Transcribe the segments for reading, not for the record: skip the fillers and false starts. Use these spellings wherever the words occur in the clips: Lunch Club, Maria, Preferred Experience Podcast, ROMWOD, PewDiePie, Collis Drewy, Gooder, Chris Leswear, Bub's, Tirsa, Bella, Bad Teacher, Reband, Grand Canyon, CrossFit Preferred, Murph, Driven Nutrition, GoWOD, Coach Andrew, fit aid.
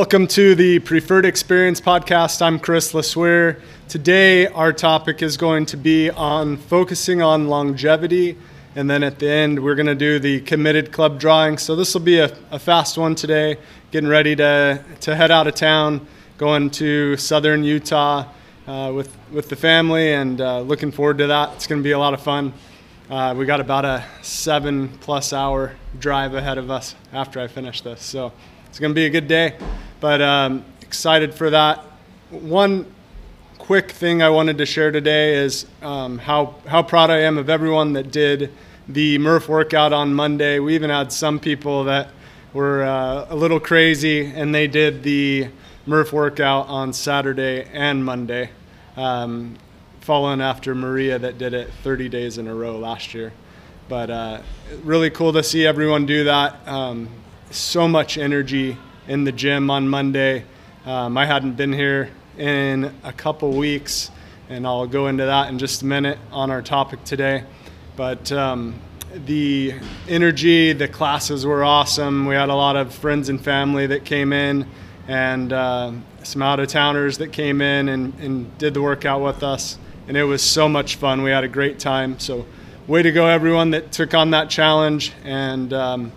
Welcome to the Preferred Experience Podcast. I'm Chris Leswear. Today, our topic is going to be on focusing on longevity. And then at the end, we're going to do the committed club drawing. So this will be a fast one today. Getting ready to head out of town, going to southern Utah with the family, and looking forward to that. It's going to be a lot of fun. We got about a 7+ hour drive ahead of us after I finish this. So it's going to be a good day, but excited for that. One quick thing I wanted to share today is how proud I am of everyone that did the Murph workout on Monday. We even had some people that were a little crazy, and they did the Murph workout on Saturday and Monday, following after Maria that did it 30 days in a row last year. But really cool to see everyone do that. So much energy in the gym on Monday. I hadn't been here in a couple weeks, and I'll go into that in just a minute on our topic today. But the energy, the classes were awesome. We had a lot of friends and family that came in, and some out-of-towners that came in and did the workout with us. And it was so much fun. We had a great time. So way to go, everyone that took on that challenge. And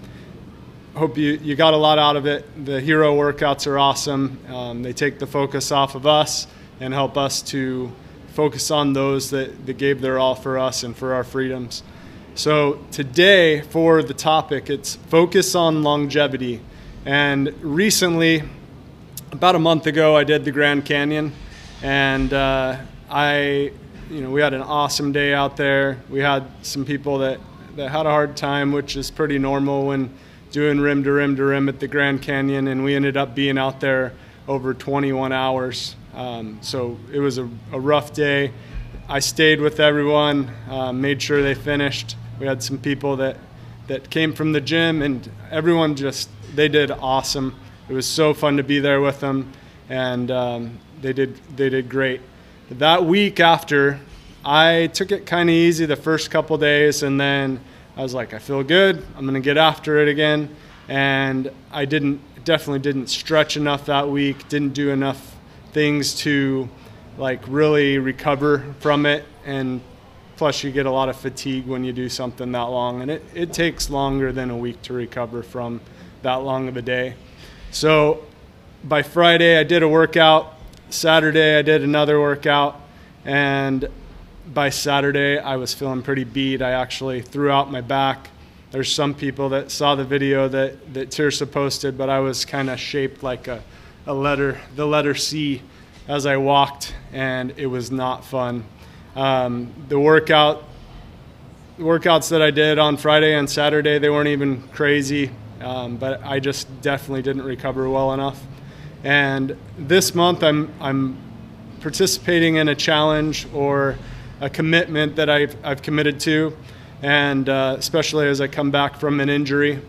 hope you got a lot out of it. The hero workouts are awesome. They take the focus off of us and help us to focus on those that gave their all for us and for our freedoms. So today for the topic, it's focus on longevity. And recently, about a month ago, I did the Grand Canyon, and we had an awesome day out there. We had some people that had a hard time, which is pretty normal when doing rim to rim to rim at the Grand Canyon, and we ended up being out there over 21 hours. So it was a rough day. I stayed with everyone, made sure they finished. We had some people that came from the gym, and everyone they did awesome. It was so fun to be there with them, and they did great. That week after, I took it kind of easy the first couple days, and then I was like, I feel good. I'm going to get after it again. And I definitely didn't stretch enough that week, didn't do enough things to like really recover from it. And plus you get a lot of fatigue when you do something that long, and it takes longer than a week to recover from that long of a day. So by Friday I did a workout, Saturday I did another workout, and by Saturday I was feeling pretty beat. I actually threw out my back. There's some people that saw the video that Tirsa posted, but I was kind of shaped like a letter, the letter C, as I walked, and it was not fun. The workouts that I did on Friday and Saturday, they weren't even crazy. But I just definitely didn't recover well enough. And this month I'm participating in a challenge or a commitment that I've committed to. And especially as I come back from an injury,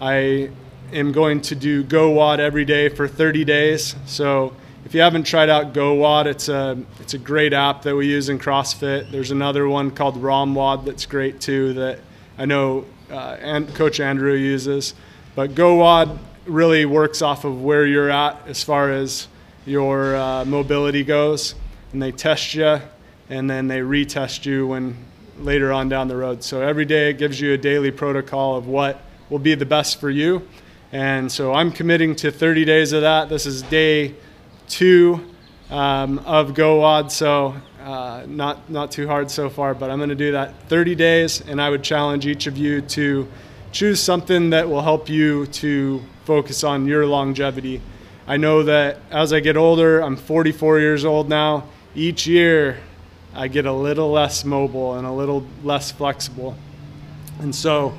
I am going to do GoWOD every day for 30 days. So if you haven't tried out GoWOD, it's a great app that we use in CrossFit. There's another one called ROMWOD that's great too, that I know and Coach Andrew uses. But GoWOD really works off of where you're at as far as your mobility goes, and they test you, and then they retest you when later on down the road. So every day it gives you a daily protocol of what will be the best for you. And so I'm committing to 30 days of that. This is day 2 of GoWOD, so not too hard so far, but I'm going to do that 30 days, and I would challenge each of you to choose something that will help you to focus on your longevity. I know that as I get older, I'm 44 years old now, each year I get a little less mobile and a little less flexible. And so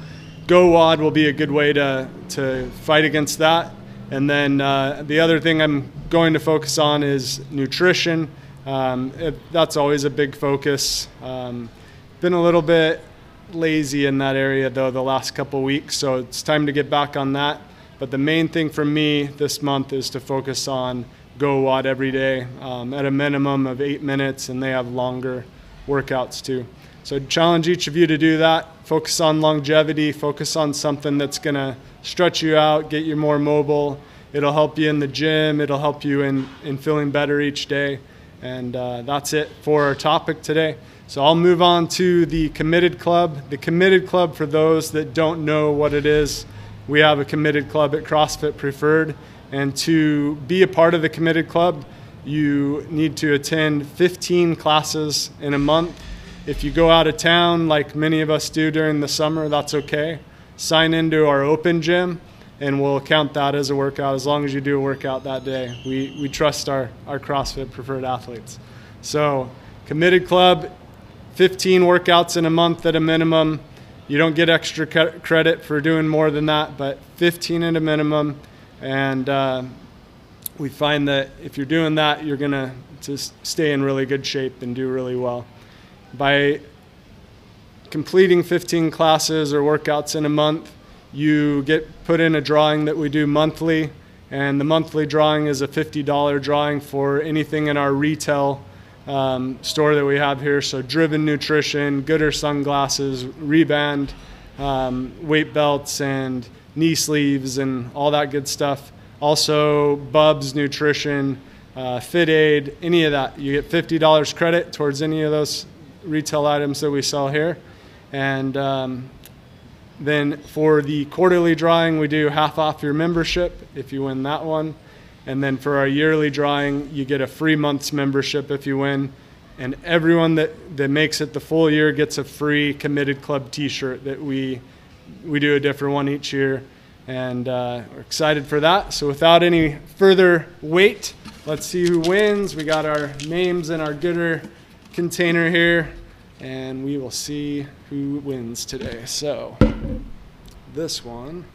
GoWOD will be a good way to fight against that. And then the other thing I'm going to focus on is nutrition. That's always a big focus. Been a little bit lazy in that area though the last couple weeks, so it's time to get back on that. But the main thing for me this month is to focus on GoWOD every day, at a minimum of 8 minutes, and they have longer workouts too. So I'd challenge each of you to do that. Focus on longevity, focus on something that's gonna stretch you out, get you more mobile, It'll help you in the gym. It'll help you in feeling better each day. And that's it for our topic today. So I'll move on to the Committed Club. The Committed Club, for those that don't know what it is, we have a Committed Club at CrossFit Preferred. And to be a part of the Committed Club, you need to attend 15 classes in a month. If you go out of town, like many of us do during the summer, that's okay. Sign into our open gym, and we'll count that as a workout as long as you do a workout that day. We trust our CrossFit Preferred athletes. So Committed Club, 15 workouts in a month at a minimum. You don't get extra credit for doing more than that, but 15 at a minimum. And we find that if you're doing that, you're going to just stay in really good shape and do really well. By completing 15 classes or workouts in a month, you get put in a drawing that we do monthly. And the monthly drawing is a $50 drawing for anything in our retail store that we have here. So Driven Nutrition, Gooder sunglasses, Reband, weight belts, and knee sleeves, and all that good stuff. Also Bub's nutrition, Fit Aid, any of that. You get $50 credit towards any of those retail items that we sell here. And then for the quarterly drawing, we do half off your membership if you win that one. And then for our yearly drawing, you get a free month's membership if you win. And everyone that makes it the full year gets a free Committed Club t-shirt that we do a different one each year. And we're excited for that. So without any further wait, let's see who wins. We got our names in our Gooder container here, and we will see who wins today. So this one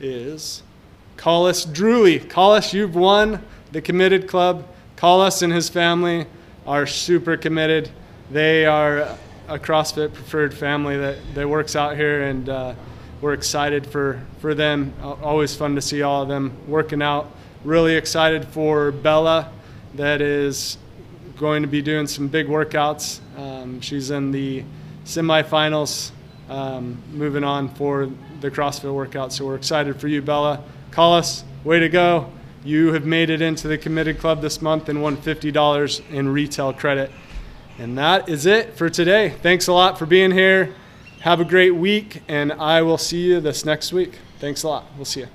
is Collis Drewy. Collis, you've won the Committed Club. Collis and his family are super committed. They are a CrossFit Preferred family that works out here, and we're excited for them. Always fun to see all of them working out. Really excited for Bella, that is going to be doing some big workouts. She's in the semifinals, moving on for the CrossFit workout. So we're excited for you, Bella. Collis, way to go. You have made it into the Committed Club this month and won $50 in retail credit. And that is it for today. Thanks a lot for being here. Have a great week, and I will see you this next week. Thanks a lot. We'll see you.